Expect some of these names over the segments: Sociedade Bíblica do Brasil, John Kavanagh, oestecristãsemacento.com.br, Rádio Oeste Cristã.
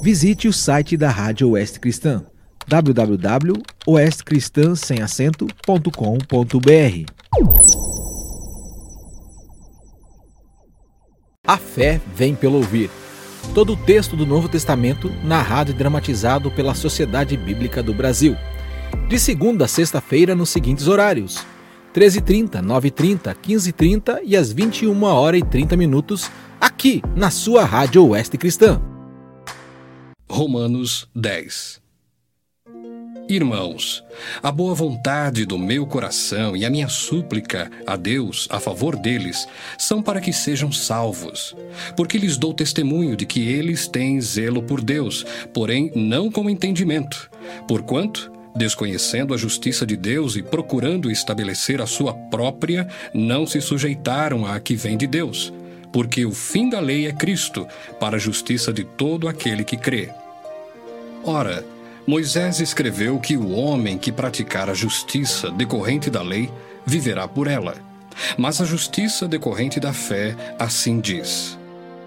Visite o site da Rádio Oeste Cristã, www.oestecristãsemacento.com.br. A fé vem pelo ouvir. Todo o texto do Novo Testamento narrado e dramatizado pela Sociedade Bíblica do Brasil. De segunda a sexta-feira nos seguintes horários: 13h30, 9h30, 15h30 e às 21h30, aqui na sua Rádio Oeste Cristã. Romanos 10. Irmãos, a boa vontade do meu coração e a minha súplica a Deus a favor deles são para que sejam salvos, porque lhes dou testemunho de que eles têm zelo por Deus, porém não com entendimento, porquanto, desconhecendo a justiça de Deus e procurando estabelecer a sua própria, não se sujeitaram à que vem de Deus, porque o fim da lei é Cristo, para a justiça de todo aquele que crê. Ora, Moisés escreveu que o homem que praticar a justiça decorrente da lei viverá por ela. Mas a justiça decorrente da fé assim diz: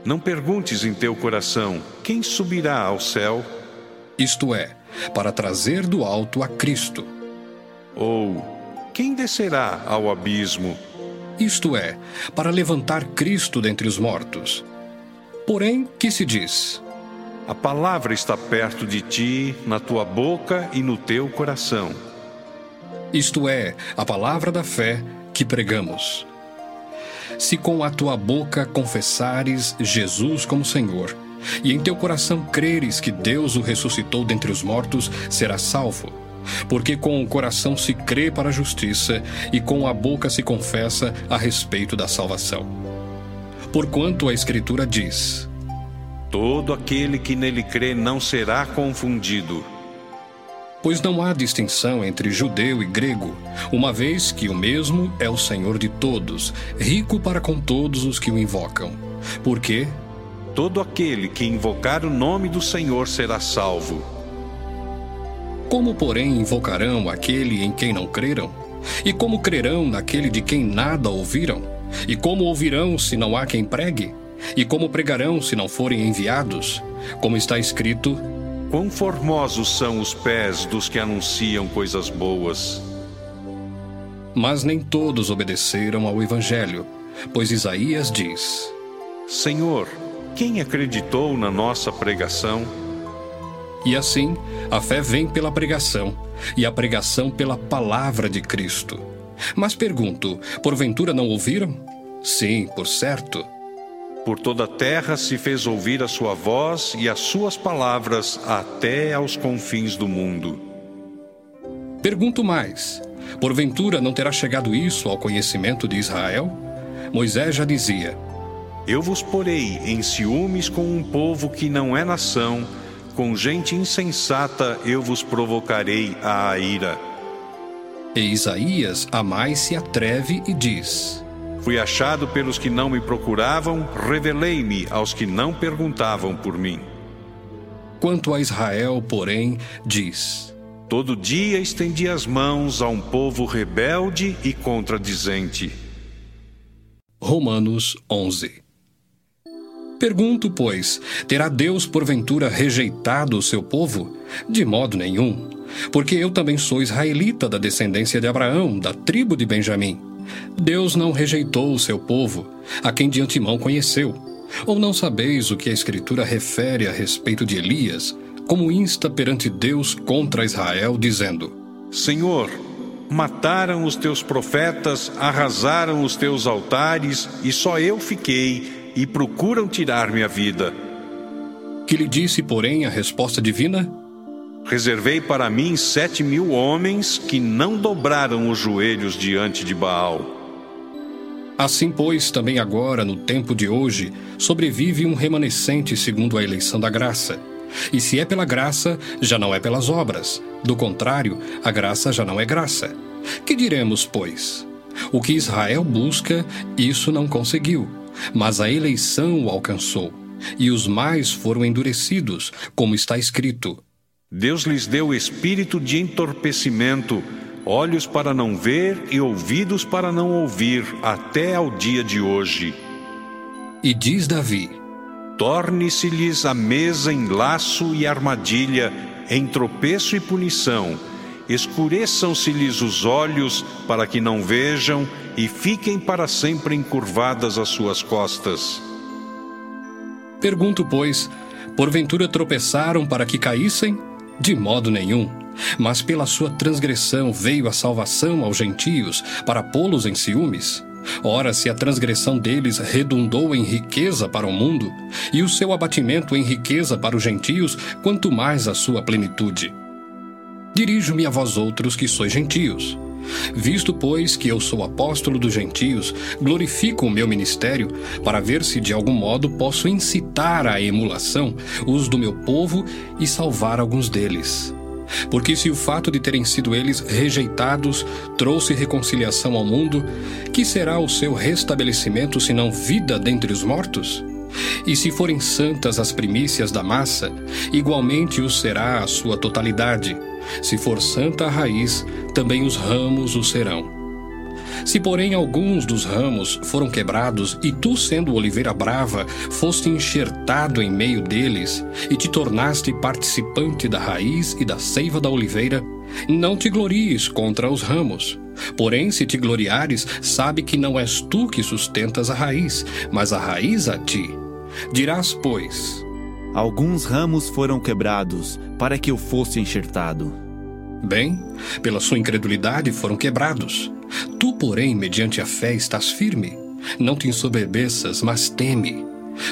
não perguntes em teu coração, quem subirá ao céu? Isto é, para trazer do alto a Cristo. Ou, quem descerá ao abismo? Isto é, para levantar Cristo dentre os mortos. Porém, que se diz? A palavra está perto de ti, na tua boca e no teu coração. Isto é, a palavra da fé que pregamos. Se com a tua boca confessares Jesus como Senhor, e em teu coração creres que Deus o ressuscitou dentre os mortos, serás salvo. Porque com o coração se crê para a justiça, e com a boca se confessa a respeito da salvação. Porquanto a Escritura diz: todo aquele que nele crê não será confundido. Pois não há distinção entre judeu e grego, uma vez que o mesmo é o Senhor de todos, rico para com todos os que o invocam. Porque todo aquele que invocar o nome do Senhor será salvo. Como, porém, invocarão aquele em quem não creram? E como crerão naquele de quem nada ouviram? E como ouvirão se não há quem pregue? E como pregarão se não forem enviados? Como está escrito: quão formosos são os pés dos que anunciam coisas boas. Mas nem todos obedeceram ao Evangelho, pois Isaías diz: Senhor, quem acreditou na nossa pregação? E assim, a fé vem pela pregação, e a pregação pela palavra de Cristo. Mas pergunto, porventura não ouviram? Sim, por certo. Por toda a terra se fez ouvir a sua voz e as suas palavras até aos confins do mundo. Pergunto mais, porventura não terá chegado isso ao conhecimento de Israel? Moisés já dizia: eu vos porei em ciúmes com um povo que não é nação, com gente insensata eu vos provocarei à ira. E Isaías a mais se atreve e diz: fui achado pelos que não me procuravam, revelei-me aos que não perguntavam por mim. Quanto a Israel, porém, diz: todo dia estendi as mãos a um povo rebelde e contradizente. Romanos 11. Pergunto, pois, terá Deus porventura rejeitado o seu povo? De modo nenhum, porque eu também sou israelita da descendência de Abraão, da tribo de Benjamim. Deus não rejeitou o seu povo, a quem de antemão conheceu. Ou não sabeis o que a Escritura refere a respeito de Elias, como insta perante Deus contra Israel, dizendo: Senhor, mataram os teus profetas, arrasaram os teus altares, e só eu fiquei, e procuram tirar-me a vida. Que lhe disse, porém, a resposta divina? Reservei para mim 7.000 homens que não dobraram os joelhos diante de Baal. Assim, pois, também agora, no tempo de hoje, sobrevive um remanescente segundo a eleição da graça. E se é pela graça, já não é pelas obras. Do contrário, a graça já não é graça. Que diremos, pois? O que Israel busca, isso não conseguiu, mas a eleição o alcançou. E os mais foram endurecidos, como está escrito: Deus lhes deu espírito de entorpecimento, olhos para não ver e ouvidos para não ouvir, até ao dia de hoje. E diz Davi: torne-se-lhes a mesa em laço e armadilha, em tropeço e punição. Escureçam-se-lhes os olhos para que não vejam e fiquem para sempre encurvadas as suas costas. Pergunto, pois, porventura tropeçaram para que caíssem? De modo nenhum. Mas pela sua transgressão veio a salvação aos gentios, para pô-los em ciúmes. Ora, se a transgressão deles redundou em riqueza para o mundo, e o seu abatimento em riqueza para os gentios, quanto mais a sua plenitude. Dirijo-me a vós outros que sois gentios. Visto, pois, que eu sou apóstolo dos gentios, glorifico o meu ministério, para ver se de algum modo posso incitar à emulação os do meu povo e salvar alguns deles. Porque se o fato de terem sido eles rejeitados trouxe reconciliação ao mundo, que será o seu restabelecimento senão vida dentre os mortos? E se forem santas as primícias da massa, igualmente o será a sua totalidade. Se for santa a raiz, também os ramos o serão. Se, porém, alguns dos ramos foram quebrados e tu, sendo oliveira brava, foste enxertado em meio deles e te tornaste participante da raiz e da seiva da oliveira, não te glories contra os ramos. Porém, se te gloriares, sabe que não és tu que sustentas a raiz, mas a raiz a ti. Dirás, pois: alguns ramos foram quebrados, para que eu fosse enxertado. Bem, pela sua incredulidade foram quebrados. Tu, porém, mediante a fé estás firme. Não te ensoberbeças, mas teme.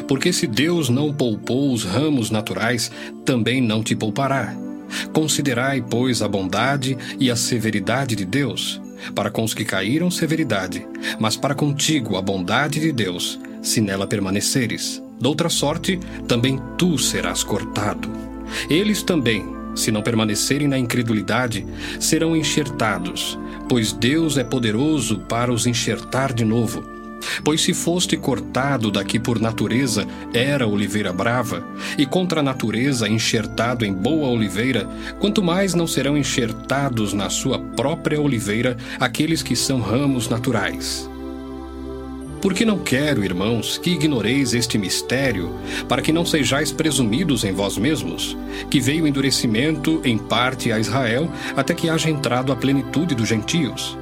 Porque se Deus não poupou os ramos naturais, também não te poupará. Considerai, pois, a bondade e a severidade de Deus. Para com os que caíram, severidade, mas para contigo a bondade de Deus, se nela permaneceres. Doutra sorte, também tu serás cortado. Eles também, se não permanecerem na incredulidade, serão enxertados, pois Deus é poderoso para os enxertar de novo. Pois se foste cortado daqui por natureza, era oliveira brava, e contra a natureza enxertado em boa oliveira, quanto mais não serão enxertados na sua própria oliveira aqueles que são ramos naturais. Porque não quero, irmãos, que ignoreis este mistério, para que não sejais presumidos em vós mesmos, que veio endurecimento em parte a Israel, até que haja entrado a plenitude dos gentios.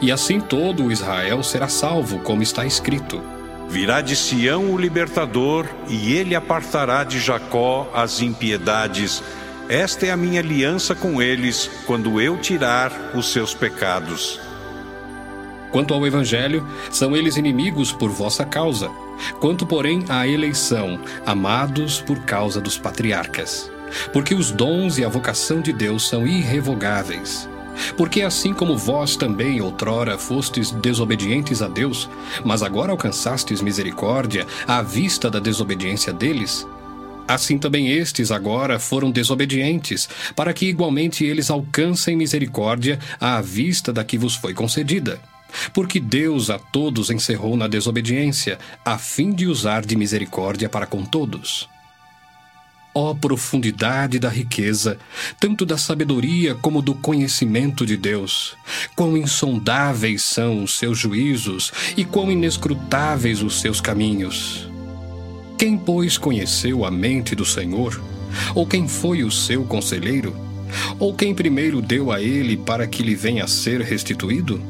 E assim todo o Israel será salvo, como está escrito. Virá de Sião o libertador, e ele apartará de Jacó as impiedades. Esta é a minha aliança com eles, quando eu tirar os seus pecados. Quanto ao Evangelho, são eles inimigos por vossa causa. Quanto, porém, à eleição, amados por causa dos patriarcas. Porque os dons e a vocação de Deus são irrevogáveis. Porque assim como vós também outrora fostes desobedientes a Deus, mas agora alcançastes misericórdia à vista da desobediência deles, assim também estes agora foram desobedientes, para que igualmente eles alcancem misericórdia à vista da que vos foi concedida. Porque Deus a todos encerrou na desobediência, a fim de usar de misericórdia para com todos. Ó profundidade da riqueza, tanto da sabedoria como do conhecimento de Deus! Quão insondáveis são os seus juízos e quão inescrutáveis os seus caminhos! Quem, pois, conheceu a mente do Senhor? Ou quem foi o seu conselheiro? Ou quem primeiro deu a ele para que lhe venha a ser restituído?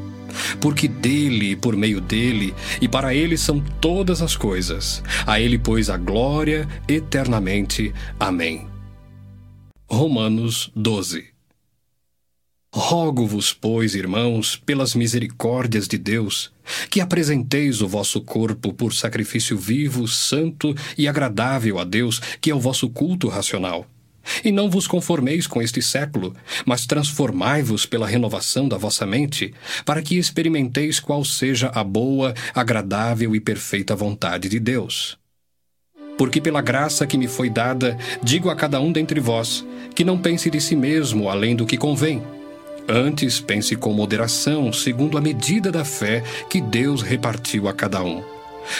Porque dele, por meio dele, e para ele são todas as coisas. A ele, pois, a glória eternamente. Amém. Romanos 12. Rogo-vos, pois, irmãos, pelas misericórdias de Deus, que apresenteis o vosso corpo por sacrifício vivo, santo e agradável a Deus, que é o vosso culto racional. E não vos conformeis com este século, mas transformai-vos pela renovação da vossa mente, para que experimenteis qual seja a boa, agradável e perfeita vontade de Deus. Porque pela graça que me foi dada, digo a cada um dentre vós, que não pense de si mesmo além do que convém. Antes pense com moderação, segundo a medida da fé que Deus repartiu a cada um.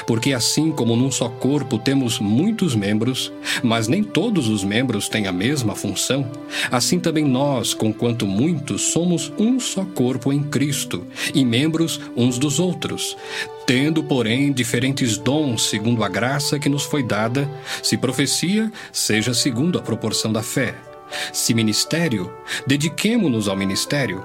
Porque assim como num só corpo temos muitos membros, mas nem todos os membros têm a mesma função, assim também nós, conquanto muitos, somos um só corpo em Cristo, e membros uns dos outros. Tendo, porém, diferentes dons segundo a graça que nos foi dada, se profecia, seja segundo a proporção da fé. Se ministério, dediquemo-nos ao ministério.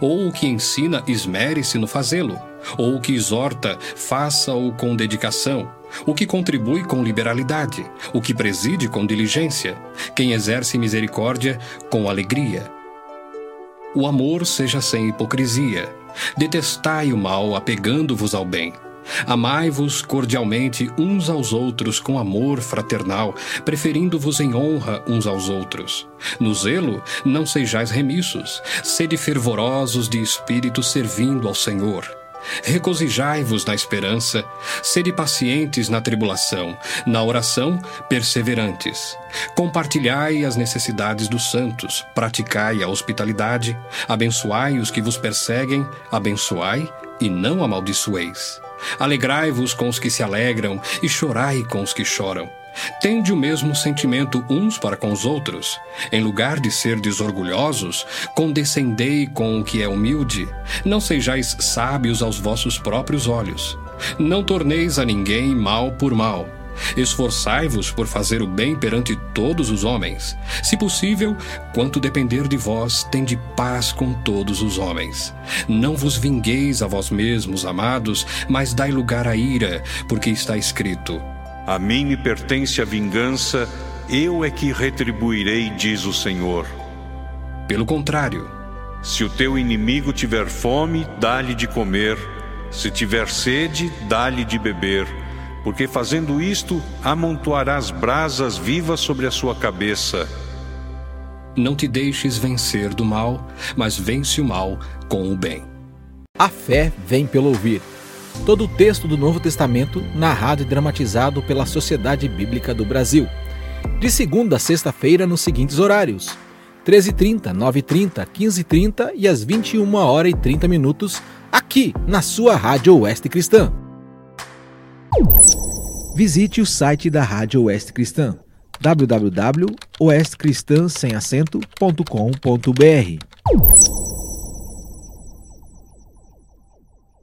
Ou o que ensina, esmere-se no fazê-lo. Ou o que exorta, faça-o com dedicação. O que contribui com liberalidade. O que preside com diligência. Quem exerce misericórdia, com alegria. O amor seja sem hipocrisia. Detestai o mal, apegando-vos ao bem. Amai-vos cordialmente uns aos outros com amor fraternal, preferindo-vos em honra uns aos outros. No zelo, não sejais remissos, sede fervorosos de espírito servindo ao Senhor. Regozijai-vos na esperança, sede pacientes na tribulação, na oração, perseverantes. Compartilhai as necessidades dos santos, praticai a hospitalidade, abençoai os que vos perseguem, abençoai e não amaldiçoeis. Alegrai-vos com os que se alegram e chorai com os que choram. Tende o mesmo sentimento uns para com os outros. Em lugar de serdes orgulhosos, condescendei com o que é humilde. Não sejais sábios aos vossos próprios olhos. Não torneis a ninguém mal por mal. Esforçai-vos por fazer o bem perante todos os homens. Se possível, quanto depender de vós, tende paz com todos os homens. Não vos vingueis a vós mesmos, amados, mas dai lugar à ira, porque está escrito: a mim me pertence a vingança, eu é que retribuirei, diz o Senhor. Pelo contrário, se o teu inimigo tiver fome, dá-lhe de comer. Se tiver sede, dá-lhe de beber. Porque fazendo isto, amontoarás brasas vivas sobre a sua cabeça. Não te deixes vencer do mal, mas vence o mal com o bem. A fé vem pelo ouvir. Todo o texto do Novo Testamento narrado e dramatizado pela Sociedade Bíblica do Brasil. De segunda a sexta-feira nos seguintes horários: 13h30, 9h30, 15h30 e às 21h30, aqui na sua Rádio Oeste Cristã. Visite o site da Rádio Oeste Cristã, www.oestecristãsemacento.com.br.